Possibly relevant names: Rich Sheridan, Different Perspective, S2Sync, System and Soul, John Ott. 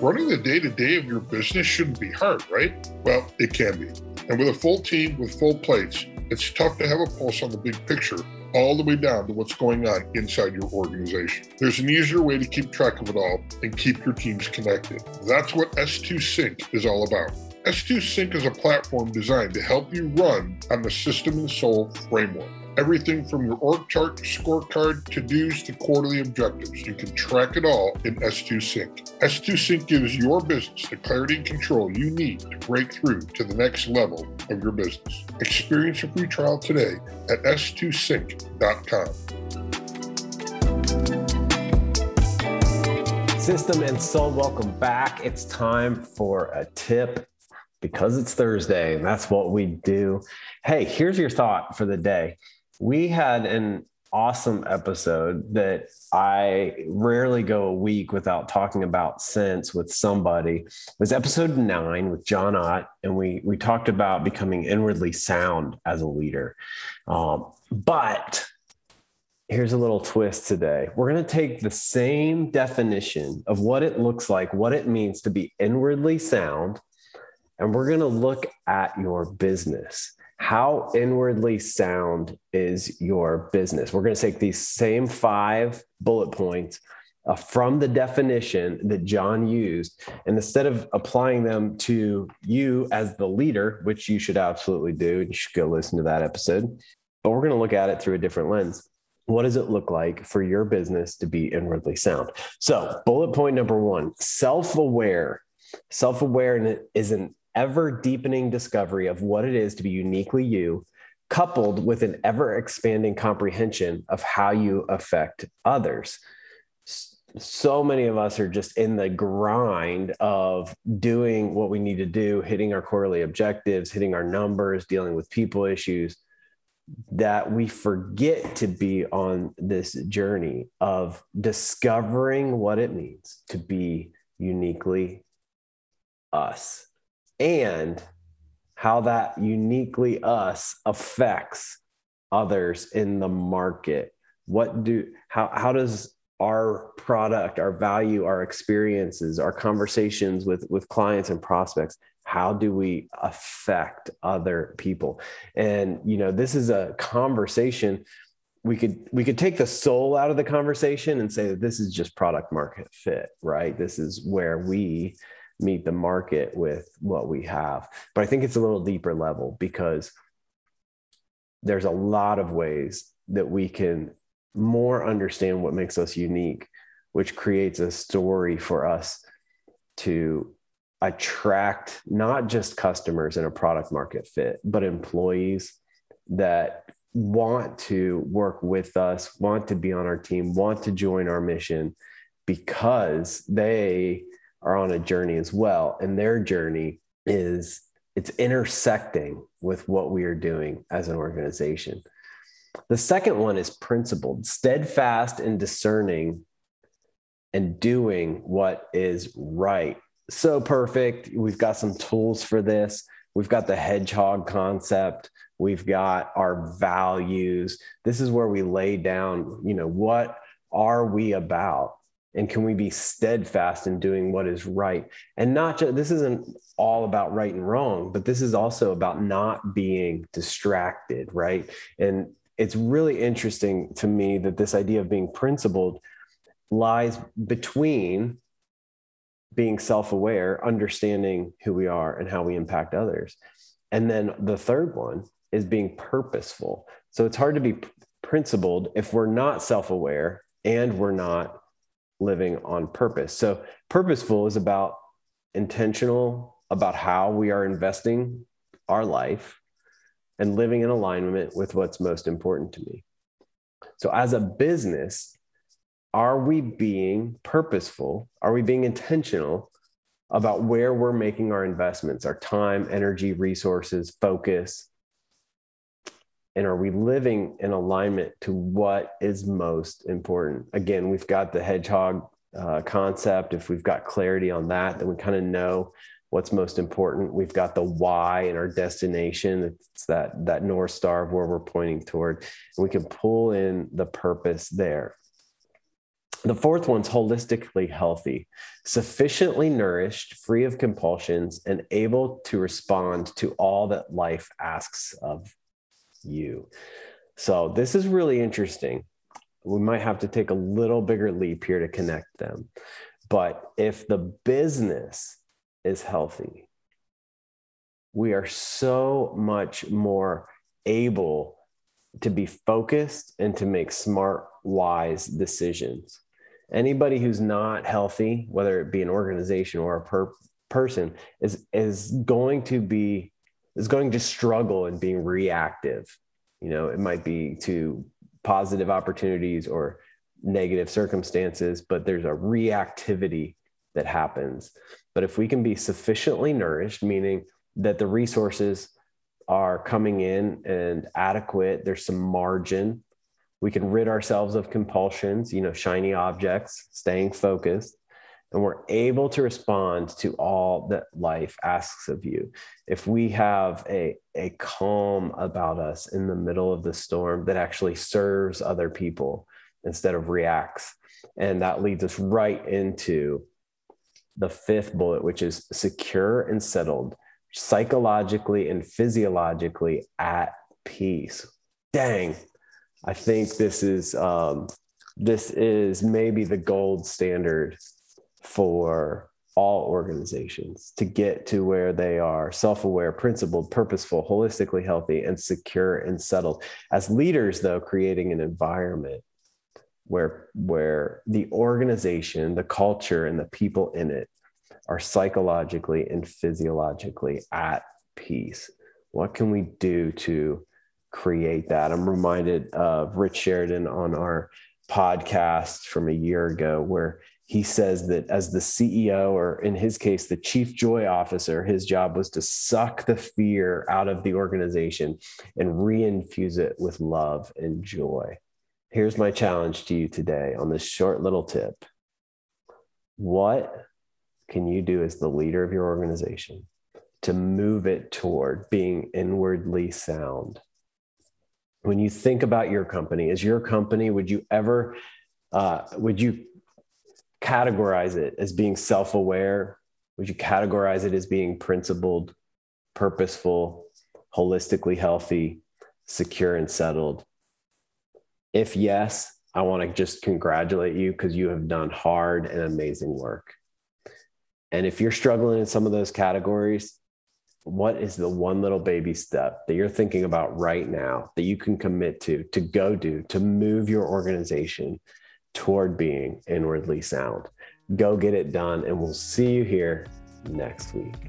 Running the day-to-day of your business shouldn't be hard, right? Well, it can be. And with a full team with full plates, it's tough to have a pulse on the big picture all the way down to what's going on inside your organization. There's an easier way to keep track of it all and keep your teams connected. That's what S2Sync is all about. S2Sync is a platform designed to help you run on the System and Soul framework. Everything from your org chart, scorecard, to-dos to quarterly objectives. You can track it all in S2Sync. S2Sync gives your business the clarity and control you need to break through to the next level of your business. Experience a free trial today at s2sync.com. System and Soul, welcome back. It's time for a tip. Because it's Thursday, and that's what we do. Hey, here's your thought for the day. We had an awesome episode that I rarely go a week without talking about since with somebody. It was episode 9 with John Ott, and we talked about becoming inwardly sound as a leader. But here's a little twist today. We're going to take the same definition of what it looks like, what it means to be inwardly sound, and we're going to look at your business. How inwardly sound is your business? We're going to take these same 5 bullet points from the definition that John used. And instead of applying them to you as the leader, which you should absolutely do, you should go listen to that episode, but we're going to look at it through a different lens. What does it look like for your business to be inwardly sound? So bullet point number 1, self-aware. Self-awareness is an ever-deepening discovery of what it is to be uniquely you, coupled with an ever-expanding comprehension of how you affect others. So many of us are just in the grind of doing what we need to do, hitting our quarterly objectives, hitting our numbers, dealing with people issues, that we forget to be on this journey of discovering what it means to be uniquely us, and how that uniquely us affects others in the market. How does our product, our value, our experiences, our conversations with clients and prospects, how do we affect other people? And, you know, this is a conversation. We could take the soul out of the conversation and say that this is just product market fit, right? This is where we meet the market with what we have. But I think it's a little deeper level, because there's a lot of ways that we can more understand what makes us unique, which creates a story for us to attract not just customers in a product market fit, but employees that want to work with us, want to be on our team, want to join our mission, because they are on a journey as well. And their journey is, it's intersecting with what we are doing as an organization. The second one is principled, steadfast in discerning and doing what is right. So perfect. We've got some tools for this. We've got the hedgehog concept. We've got our values. This is where we lay down, you know, what are we about? And can we be steadfast in doing what is right? And not just, this isn't all about right and wrong, but this is also about not being distracted, right? And it's really interesting to me that this idea of being principled lies between being self-aware, understanding who we are and how we impact others. And then the third one is being purposeful. So it's hard to be principled if we're not self-aware and we're not living on purpose. So purposeful is about intentional, about how we are investing our life and living in alignment with what's most important to me. So as a business, are we being purposeful? Are we being intentional about where we're making our investments, our time, energy, resources, focus? And are we living in alignment to what is most important? Again, we've got the hedgehog concept. If we've got clarity on that, then we kind of know what's most important. We've got the why and our destination. It's that North Star of where we're pointing toward. And we can pull in the purpose there. The fourth one's holistically healthy, sufficiently nourished, free of compulsions, and able to respond to all that life asks of you. So this is really interesting. We might have to take a little bigger leap here to connect them. But if the business is healthy, we are so much more able to be focused and to make smart, wise decisions. Anybody who's not healthy, whether it be an organization or a person, is going to struggle in being reactive. You know, it might be to positive opportunities or negative circumstances, but there's a reactivity that happens. But if we can be sufficiently nourished, meaning that the resources are coming in and adequate, there's some margin, we can rid ourselves of compulsions, you know, shiny objects, staying focused, and we're able to respond to all that life asks of you. If we have a calm about us in the middle of the storm that actually serves other people instead of reacts. And that leads us right into the fifth bullet, which is secure and settled, psychologically and physiologically at peace. Dang. I think this is maybe the gold standard for all organizations to get to where they are self-aware, principled, purposeful, holistically healthy, and secure and settled. As leaders, though, creating an environment where the organization, the culture, and the people in it are psychologically and physiologically at peace. What can we do to create that? I'm reminded of Rich Sheridan on our podcast from a year ago, where he says that as the CEO, or in his case, the chief joy officer, his job was to suck the fear out of the organization and reinfuse it with love and joy. Here's my challenge to you today on this short little tip. What can you do as the leader of your organization to move it toward being inwardly sound? When you think about your company, as your company, would you categorize it as being self-aware? Would you categorize it as being principled, purposeful, holistically healthy, secure, and settled? If yes, I want to just congratulate you, because you have done hard and amazing work. And if you're struggling in some of those categories, what is the one little baby step that you're thinking about right now that you can commit to go do, to move your organization toward being inwardly sound? Go get it done, and we'll see you here next week.